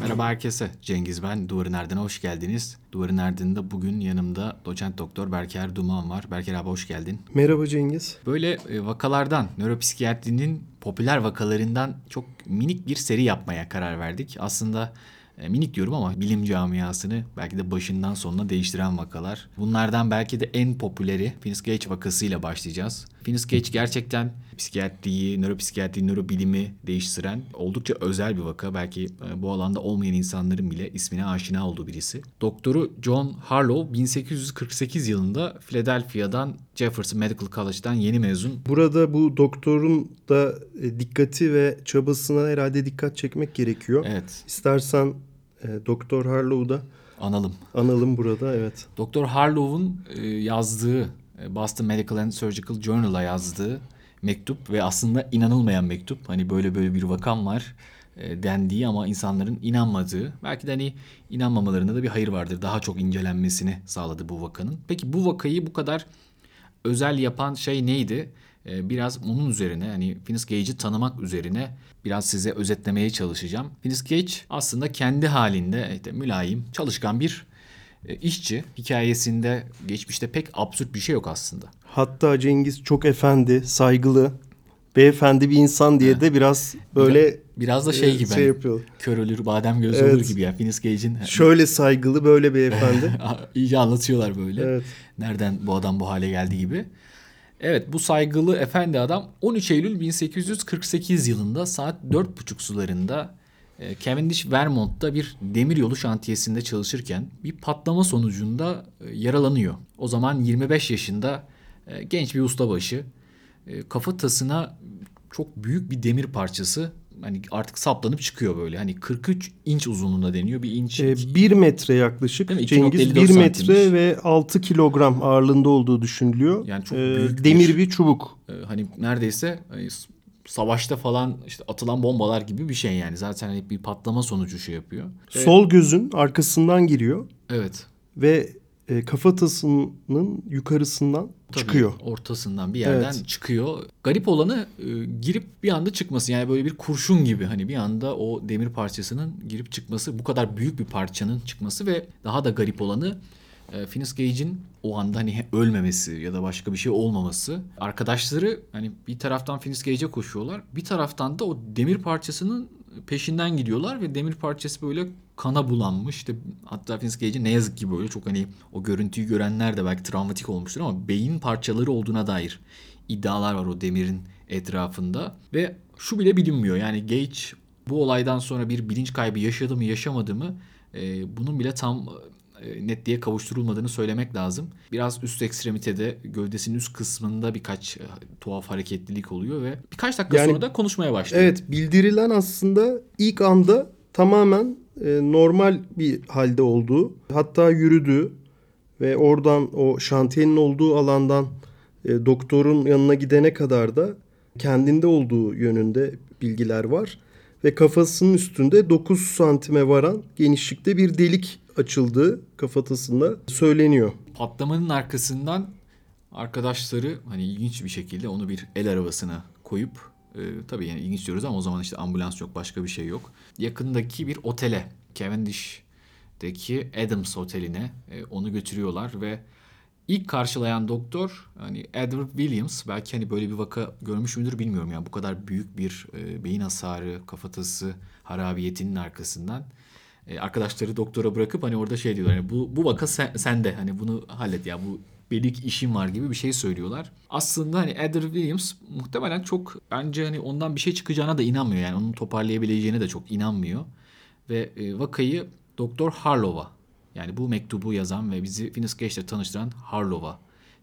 Merhaba herkese. Cengiz ben. Duvarın Erdin'e hoş geldiniz. Duvarın Erdin'de bugün yanımda doçent doktor Berker Duman var. Berker abi hoş geldin. Merhaba Cengiz. Böyle vakalardan, nöropsikiyatrinin popüler vakalarından çok minik bir seri yapmaya karar verdik. Aslında minik diyorum ama bilim camiasını belki de başından sonuna değiştiren vakalar. Bunlardan belki de en popüleri Phineas Gage vakasıyla başlayacağız. Phineas Gage gerçekten psikiyatriyi, nöropsikiyatriyi, nörobilimi değiştiren oldukça özel bir vaka. Belki bu alanda olmayan insanların bile ismine aşina olduğu birisi. Doktoru John Harlow 1848 yılında Philadelphia'dan Jefferson Medical College'dan yeni mezun. Burada bu doktorun da dikkati ve çabasına herhalde dikkat çekmek gerekiyor. Evet. İstersen Doktor Harlow'u da analım burada, evet. Doktor Harlow'un yazdığı Boston Medical and Surgical Journal'a yazdığı mektup ve aslında inanılmayan mektup. Hani böyle bir vakam var dendiği ama insanların inanmadığı. Belki de hani inanmamalarında da bir hayır vardır. Daha çok incelenmesini sağladı bu vakanın. Peki bu vakayı bu kadar özel yapan şey neydi? Biraz onun üzerine hani Phineas Gage'i tanımak üzerine biraz size özetlemeye çalışacağım. Phineas Gage aslında kendi halinde mülayim, çalışkan bir işçi. Hikayesinde geçmişte pek absürt bir şey yok aslında. Hatta Cengiz çok efendi, saygılı, beyefendi bir insan diye de biraz böyle... Biraz da şey gibi hani, kör ölür, badem göz olur gibi ya. Phineas Gage'in... Şöyle saygılı, böyle beyefendi. İyice anlatıyorlar böyle. Evet. Nereden bu adam bu hale geldi gibi. Evet, bu saygılı efendi adam 13 Eylül 1848 yılında saat 4.30 sularında Cavendish, Vermont'ta bir demiryolu şantiyesinde çalışırken bir patlama sonucunda yaralanıyor. O zaman 25 yaşında genç bir ustabaşı kafatasına çok büyük bir demir parçası hani artık saplanıp çıkıyor böyle. Hani 43 inç uzunluğunda deniyor. 1 metre yaklaşık. Cengiz 1 metre santimmiş. Ve 6 kilogram ağırlığında olduğu düşünülüyor. Yani çok büyük demir bir çubuk. Hani neredeyse hani savaşta falan işte atılan bombalar gibi bir şey yani. Zaten hani bir patlama sonucu şey yapıyor. Sol gözün arkasından giriyor. Evet. Ve kafatasının yukarısından çıkıyor. Ortasından bir yerden çıkıyor. Garip olanı girip bir anda çıkması. Yani böyle bir kurşun gibi hani bir anda o demir parçasının girip çıkması. Bu kadar büyük bir parçanın çıkması ve daha da garip olanı Phineas Gage'in o anda hani ölmemesi ya da başka bir şey olmaması. Arkadaşları hani bir taraftan Phineas Gage'e koşuyorlar. Bir taraftan da o demir parçasının peşinden gidiyorlar ve demir parçası böyle kana bulanmış. İşte hatta Phineas Gage'in ne yazık ki böyle çok hani o görüntüyü görenler de belki travmatik olmuştur ama beyin parçaları olduğuna dair iddialar var o demirin etrafında. Ve şu bile bilinmiyor yani Gage bu olaydan sonra bir bilinç kaybı yaşadı mı yaşamadı mı bunun bile tam netliğe kavuşturulmadığını söylemek lazım. Biraz üst ekstremitede gövdesinin üst kısmında birkaç tuhaf hareketlilik oluyor ve birkaç dakika sonra da konuşmaya başlıyor. Evet, bildirilen aslında ilk anda tamamen normal bir halde olduğu, hatta yürüdüğü ve oradan o şantiyenin olduğu alandan doktorun yanına gidene kadar da kendinde olduğu yönünde bilgiler var. Ve kafasının üstünde 9 santime varan genişlikte bir delik açıldığı kafatasında söyleniyor. Patlamanın arkasından arkadaşları hani ilginç bir şekilde onu bir el arabasına koyup tabii yani ilginç diyoruz ama o zaman işte ambulans yok, başka bir şey yok. Yakındaki bir otele, Cavendish'teki Adams Oteli'ne onu götürüyorlar ve İlk karşılayan doktor hani Edward Williams, belki hani böyle bir vaka görmüş müdür bilmiyorum yani bu kadar büyük bir beyin hasarı, kafatası harabiyetinin arkasından arkadaşları doktora bırakıp hani orada şey diyorlar yani bu vaka sende hani bunu hallet ya bu benim işim var gibi bir şey söylüyorlar. Aslında hani Edward Williams muhtemelen çok bence hani ondan bir şey çıkacağına da inanmıyor yani onun toparlayabileceğine de çok inanmıyor ve vakayı Doktor Harlow'a yani bu mektubu yazan ve bizi Phineas Gage'le tanıştıran Harlow'a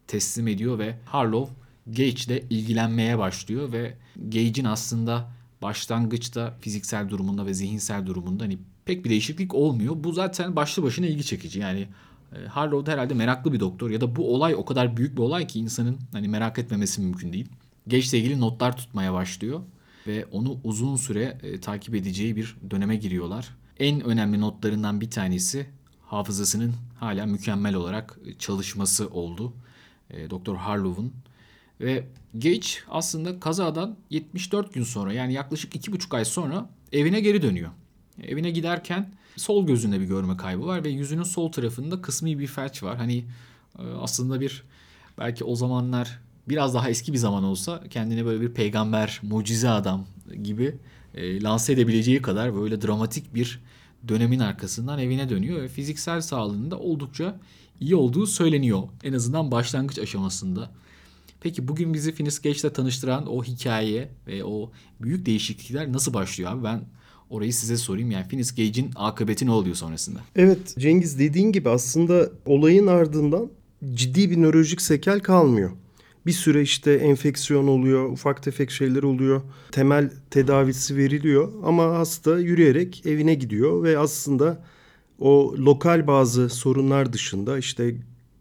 teslim ediyor ve Harlow Gage'le ilgilenmeye başlıyor ve Gage'in aslında başlangıçta fiziksel durumunda ve zihinsel durumunda hani pek bir değişiklik olmuyor. Bu zaten başlı başına ilgi çekici. Yani Harlow da herhalde meraklı bir doktor ya da bu olay o kadar büyük bir olay ki insanın hani merak etmemesi mümkün değil. Gage'le ilgili notlar tutmaya başlıyor ve onu uzun süre takip edeceği bir döneme giriyorlar. En önemli notlarından bir tanesi hafızasının hala mükemmel olarak çalışması oldu. Doktor Harlow'un Ve Gage aslında kazadan 74 gün sonra, yani yaklaşık 2,5 ay sonra evine geri dönüyor. Evine giderken sol gözünde bir görme kaybı var ve yüzünün sol tarafında kısmi bir felç var. Hani aslında bir, belki o zamanlar biraz daha eski bir zaman olsa kendine böyle bir peygamber, mucize adam gibi lanse edebileceği kadar böyle dramatik bir dönemin arkasından evine dönüyor ve fiziksel sağlığında oldukça iyi olduğu söyleniyor. En azından başlangıç aşamasında. Peki bugün bizi Phineas Gage'le tanıştıran o hikaye ve o büyük değişiklikler nasıl başlıyor abi? Ben orayı size sorayım, yani Phineas Gage'in akıbeti ne oluyor sonrasında? Evet Cengiz, dediğin gibi aslında olayın ardından ciddi bir nörolojik sekel kalmıyor. Bir süre işte enfeksiyon oluyor, ufak tefek şeyler oluyor, temel tedavisi veriliyor ama hasta yürüyerek evine gidiyor ve aslında o lokal bazı sorunlar dışında işte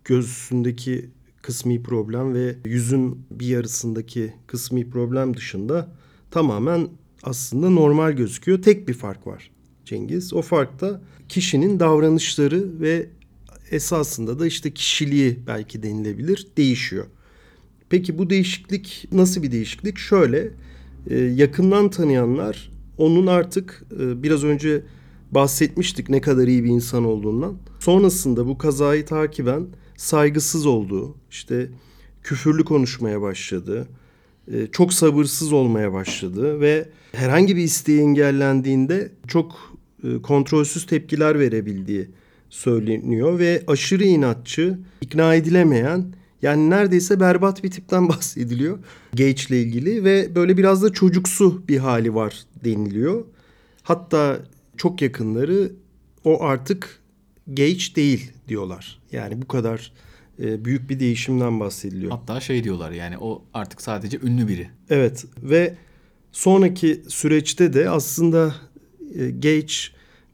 gözündeki kısmi problem ve yüzün bir yarısındaki kısmi problem dışında tamamen aslında normal gözüküyor. Tek bir fark var Cengiz. O fark da kişinin davranışları ve esasında da işte kişiliği belki denilebilir, değişiyor. Peki bu değişiklik nasıl bir değişiklik? Şöyle, yakından tanıyanlar onun artık biraz önce bahsetmiştik ne kadar iyi bir insan olduğundan. Sonrasında bu kazayı takiben saygısız olduğu, işte küfürlü konuşmaya başladı, çok sabırsız olmaya başladı ve herhangi bir isteği engellendiğinde çok kontrolsüz tepkiler verebildiği söyleniyor ve aşırı inatçı, ikna edilemeyen, yani neredeyse berbat bir tipten bahsediliyor Gage'le ilgili ve böyle biraz da çocuksu bir hali var deniliyor. Hatta çok yakınları o artık Gage değil diyorlar. Yani bu kadar büyük bir değişimden bahsediliyor. Hatta şey diyorlar, yani o artık sadece ünlü biri. Evet ve sonraki süreçte de aslında Gage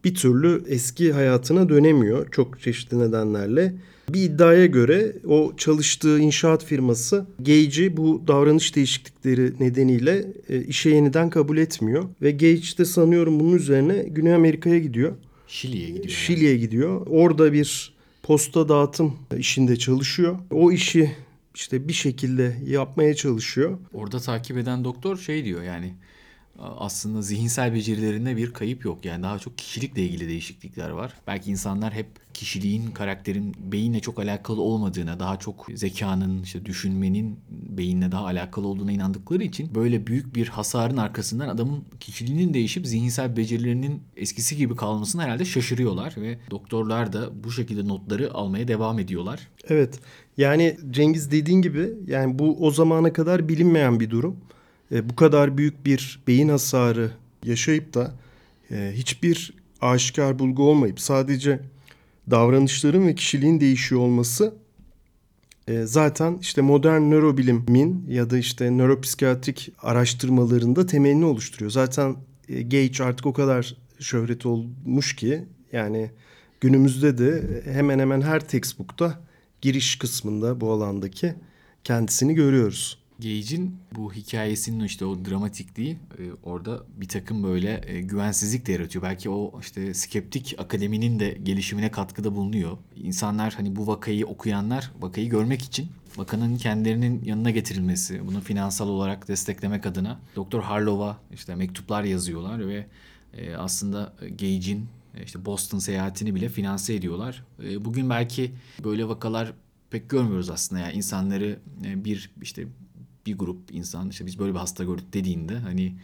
bir türlü eski hayatına dönemiyor çok çeşitli nedenlerle. Bir iddiaya göre o çalıştığı inşaat firması Gage'i bu davranış değişiklikleri nedeniyle işe yeniden kabul etmiyor. Ve Gage de sanıyorum bunun üzerine Güney Amerika'ya gidiyor. Şili'ye gidiyor. Şili'ye gidiyor. Orada bir posta dağıtım işinde çalışıyor. O işi işte bir şekilde yapmaya çalışıyor. Orada takip eden doktor şey diyor, yani aslında zihinsel becerilerinde bir kayıp yok. Yani daha çok kişilikle ilgili değişiklikler var. Belki insanlar hep kişiliğin, karakterin beyinle çok alakalı olmadığına, daha çok zekanın, işte düşünmenin beyinle daha alakalı olduğuna inandıkları için böyle büyük bir hasarın arkasından adamın kişiliğinin değişip zihinsel becerilerinin eskisi gibi kalmasına herhalde şaşırıyorlar ve doktorlar da bu şekilde notları almaya devam ediyorlar. Evet. Yani Cengiz dediğin gibi, yani bu o zamana kadar bilinmeyen bir durum. Bu kadar büyük bir beyin hasarı yaşayıp da hiçbir aşikar bulgu olmayıp sadece davranışların ve kişiliğin değişiyor olması zaten işte modern nörobilimin ya da işte nöropsikiyatrik araştırmalarında temelini oluşturuyor. Zaten Gage artık o kadar şöhret olmuş ki, yani günümüzde de hemen hemen her textbook'ta giriş kısmında bu alandaki kendisini görüyoruz. Gage'in bu hikayesinin işte o dramatikliği orada bir takım böyle güvensizlik de yaratıyor. Belki o işte skeptik akademinin de gelişimine katkıda bulunuyor. İnsanlar, hani bu vakayı okuyanlar, vakayı görmek için vakanın kendilerinin yanına getirilmesi, bunu finansal olarak desteklemek adına Dr. Harlow'a işte mektuplar yazıyorlar ve aslında Gage'in işte Boston seyahatini bile finanse ediyorlar. Bugün belki böyle vakalar pek görmüyoruz aslında. Yani insanları bir işte bir grup insan işte biz böyle bir hasta gördük dediğinde hani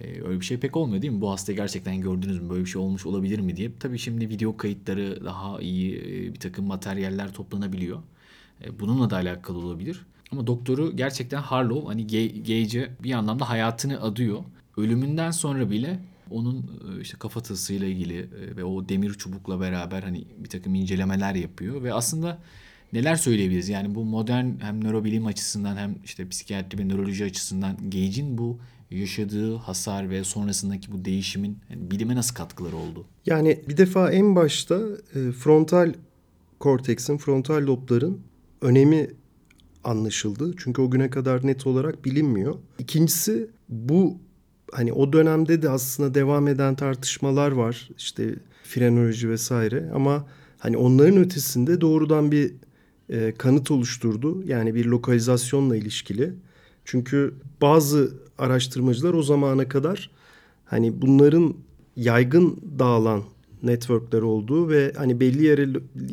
öyle bir şey pek olmuyor değil mi? Bu hastayı gerçekten gördünüz mü? Böyle bir şey olmuş olabilir mi diye. Tabii şimdi video kayıtları daha iyi, bir takım materyaller toplanabiliyor. Bununla da alakalı olabilir. Ama doktoru gerçekten Harlow hani Gage'e bir anlamda hayatını adıyor. Ölümünden sonra bile onun işte kafatasıyla ilgili ve o demir çubukla beraber hani bir takım incelemeler yapıyor ve aslında neler söyleyebiliriz? Yani bu modern hem nörobilim açısından hem işte psikiyatri ve nöroloji açısından Gage'in bu yaşadığı hasar ve sonrasındaki bu değişimin yani bilime nasıl katkıları oldu? Yani bir defa en başta frontal korteksin, frontal lobların önemi anlaşıldı. Çünkü o güne kadar net olarak bilinmiyor. İkincisi bu hani o dönemde de aslında devam eden tartışmalar var. İşte frenoloji vesaire ama hani onların ötesinde doğrudan bir kanıt oluşturdu. Yani bir lokalizasyonla ilişkili. Çünkü bazı araştırmacılar o zamana kadar hani bunların yaygın dağılan networkler olduğu ve hani belli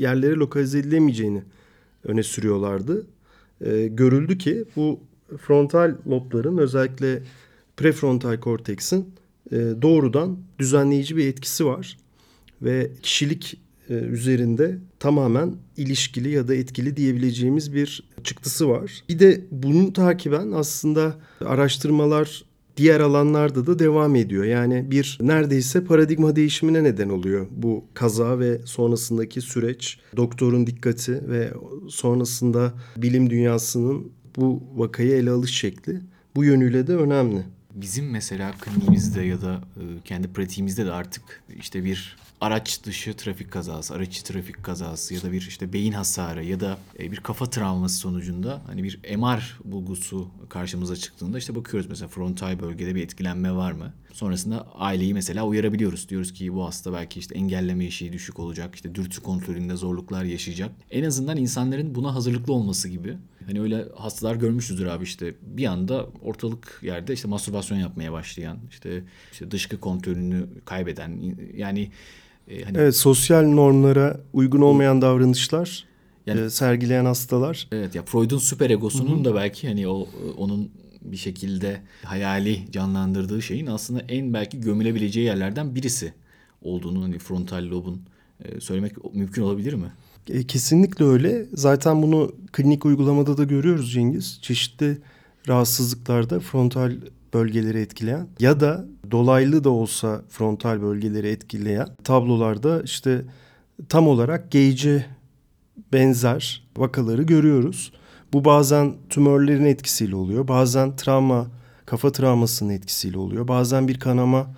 yerlere lokalize edilemeyeceğini öne sürüyorlardı. Görüldü ki bu frontal lobların özellikle prefrontal korteksin doğrudan düzenleyici bir etkisi var. Ve kişilik üzerinde tamamen ilişkili ya da etkili diyebileceğimiz bir çıktısı var. Bir de bunun takiben aslında araştırmalar diğer alanlarda da devam ediyor. Yani bir neredeyse paradigma değişimine neden oluyor bu kaza ve sonrasındaki süreç. Doktorun dikkati ve sonrasında bilim dünyasının bu vakayı ele alış şekli bu yönüyle de önemli. Bizim mesela kliniğimizde ya da kendi pratiğimizde de artık işte bir araç dışı trafik kazası, araç içi trafik kazası ya da bir işte beyin hasarı ya da bir kafa travması sonucunda hani bir MR bulgusu karşımıza çıktığında işte bakıyoruz mesela frontal bölgede bir etkilenme var mı? Sonrasında aileyi mesela uyarabiliyoruz. Diyoruz ki bu hasta belki işte engelleme eşiği düşük olacak, işte dürtü kontrolünde zorluklar yaşayacak. En azından insanların buna hazırlıklı olması gibi. Hani öyle hastalar görmüşüzdür abi işte bir anda ortalık yerde işte mastürbasyon yapmaya başlayan, işte dışkı kontrolünü kaybeden yani... Hani, evet, sosyal normlara uygun olmayan davranışlar yani, sergileyen hastalar. Evet ya Freud'un süperegosunun da belki hani onun bir şekilde hayali canlandırdığı şeyin aslında en belki gömülebileceği yerlerden birisi olduğunu hani frontal lobun söylemek mümkün olabilir mi? Kesinlikle öyle. Zaten bunu klinik uygulamada da görüyoruz Cengiz. Çeşitli rahatsızlıklarda frontal bölgeleri etkileyen ya da dolaylı da olsa frontal bölgeleri etkileyen tablolarda işte tam olarak Gage'e benzer vakaları görüyoruz. Bu bazen tümörlerin etkisiyle oluyor. Bazen travma, kafa travmasının etkisiyle oluyor. Bazen bir kanama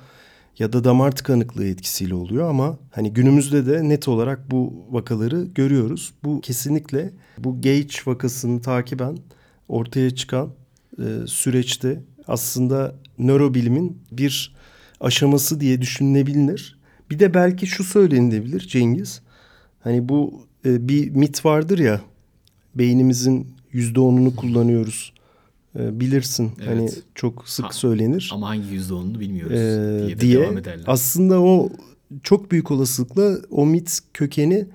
ya da damar tıkanıklığı etkisiyle oluyor ama hani günümüzde de net olarak bu vakaları görüyoruz. Bu kesinlikle bu Gage vakasını takiben ortaya çıkan süreçte aslında nörobilimin bir aşaması diye düşünülebilir. Bir de belki şu söylenebilir Cengiz. Hani bu bir mit vardır ya. Beynimizin %10'unu kullanıyoruz. Bilirsin. Evet. Hani çok sık söylenir. Ama hangi %10'unu bilmiyoruz diye devam ederler. Aslında o çok büyük olasılıkla o mit kökeni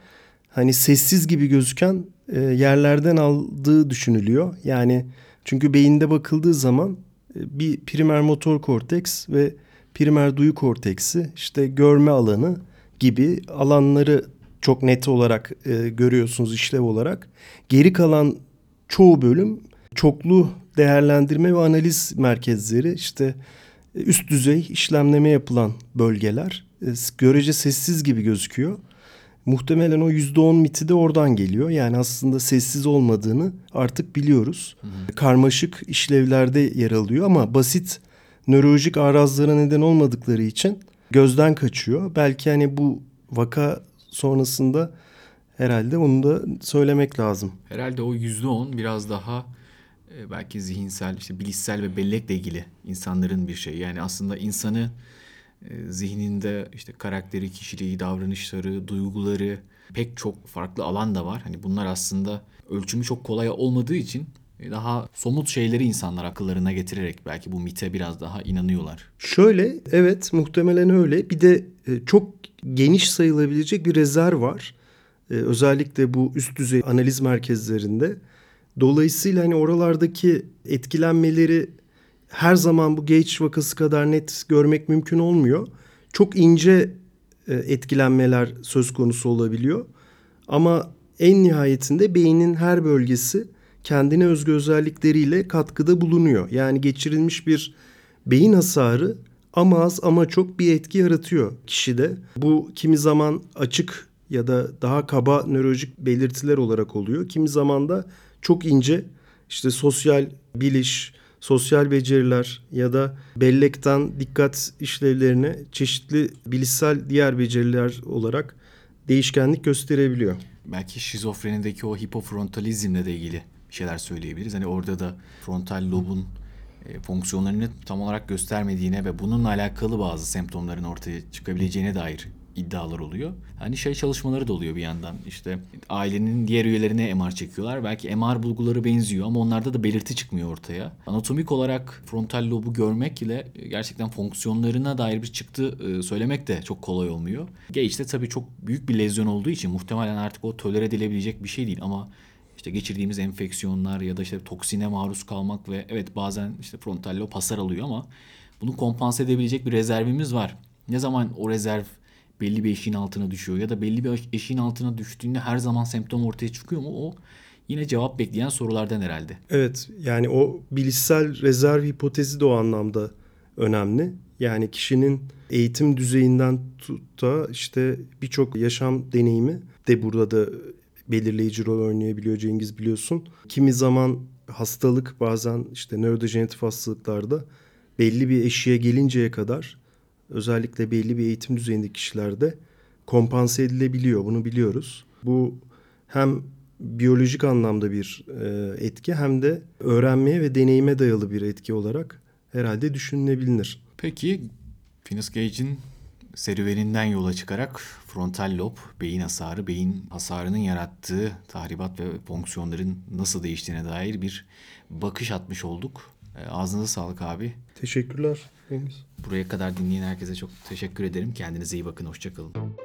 hani sessiz gibi gözüken yerlerden aldığı düşünülüyor. Yani çünkü beyinde bakıldığı zaman bir primer motor korteks ve primer duyu korteksi işte görme alanı gibi alanları çok net olarak görüyorsunuz işlev olarak. Geri kalan çoğu bölüm çoklu değerlendirme ve analiz merkezleri işte üst düzey işlemleme yapılan bölgeler görece sessiz gibi gözüküyor. Muhtemelen o %10 miti de oradan geliyor. Yani aslında sessiz olmadığını artık biliyoruz. Karmaşık işlevlerde yer alıyor ama basit nörolojik arazlara neden olmadıkları için gözden kaçıyor. Belki hani bu vaka sonrasında herhalde onu da söylemek lazım. Herhalde o %10 biraz daha belki zihinsel, işte bilişsel ve bellekle ilgili insanların bir şeyi. Yani aslında insanı zihninde işte karakteri, kişiliği, davranışları, duyguları pek çok farklı alan da var. Hani bunlar aslında ölçümü çok kolay olmadığı için daha somut şeyleri insanlar akıllarına getirerek belki bu mite biraz daha inanıyorlar. Şöyle, evet muhtemelen öyle. Bir de çok geniş sayılabilecek bir rezerv var. Özellikle bu üst düzey analiz merkezlerinde. Dolayısıyla hani oralardaki etkilenmeleri her zaman bu Gage vakası kadar net görmek mümkün olmuyor. Çok ince etkilenmeler söz konusu olabiliyor. Ama en nihayetinde beynin her bölgesi kendine özgü özellikleriyle katkıda bulunuyor. Yani geçirilmiş bir beyin hasarı ama az ama çok bir etki yaratıyor kişide. Bu kimi zaman açık ya da daha kaba nörolojik belirtiler olarak oluyor. Kimi zaman da çok ince işte sosyal biliş, sosyal beceriler ya da bellekten dikkat işlevlerine çeşitli bilişsel diğer beceriler olarak değişkenlik gösterebiliyor. Belki şizofrenideki o hipofrontalizmle de ilgili bir şeyler söyleyebiliriz. Hani orada da frontal lobun fonksiyonlarını tam olarak göstermediğine ve bununla alakalı bazı semptomların ortaya çıkabileceğine dair iddialar oluyor. Hani çalışmaları da oluyor bir yandan. İşte ailenin diğer üyelerine MR çekiyorlar. Belki MR bulguları benziyor ama onlarda da belirti çıkmıyor ortaya. Anatomik olarak frontal lobu görmek ile gerçekten fonksiyonlarına dair bir çıktı söylemek de çok kolay olmuyor. Gage'de tabii çok büyük bir lezyon olduğu için muhtemelen artık o tolere edilebilecek bir şey değil ama geçirdiğimiz enfeksiyonlar ya da toksine maruz kalmak ve evet bazen frontal lob hasar alıyor ama bunu kompanse edebilecek bir rezervimiz var. Ne zaman o rezerv belli bir eşiğin altına düşüyor ya da belli bir eşiğin altına düştüğünde her zaman semptom ortaya çıkıyor mu? O yine cevap bekleyen sorulardan herhalde. Evet, yani o bilişsel rezerv hipotezi de o anlamda önemli. Yani kişinin eğitim düzeyinden tuta birçok yaşam deneyimi de burada da belirleyici rol oynayabiliyor, Cengiz, biliyorsun. Kimi zaman hastalık, bazen nörodejeneratif hastalıklarda belli bir eşiğe gelinceye kadar özellikle belli bir eğitim düzeyindeki kişilerde kompanse edilebiliyor. Bunu biliyoruz. Bu hem biyolojik anlamda bir etki hem de öğrenmeye ve deneyime dayalı bir etki olarak herhalde düşünülebilir. Peki Phineas Gage'in serüveninden yola çıkarak frontal lob, beyin hasarının yarattığı tahribat ve fonksiyonların nasıl değiştiğine dair bir bakış atmış olduk. Ağzınıza sağlık abi. Teşekkürler. Buraya kadar dinleyen herkese çok teşekkür ederim. Kendinize iyi bakın. Hoşça kalın.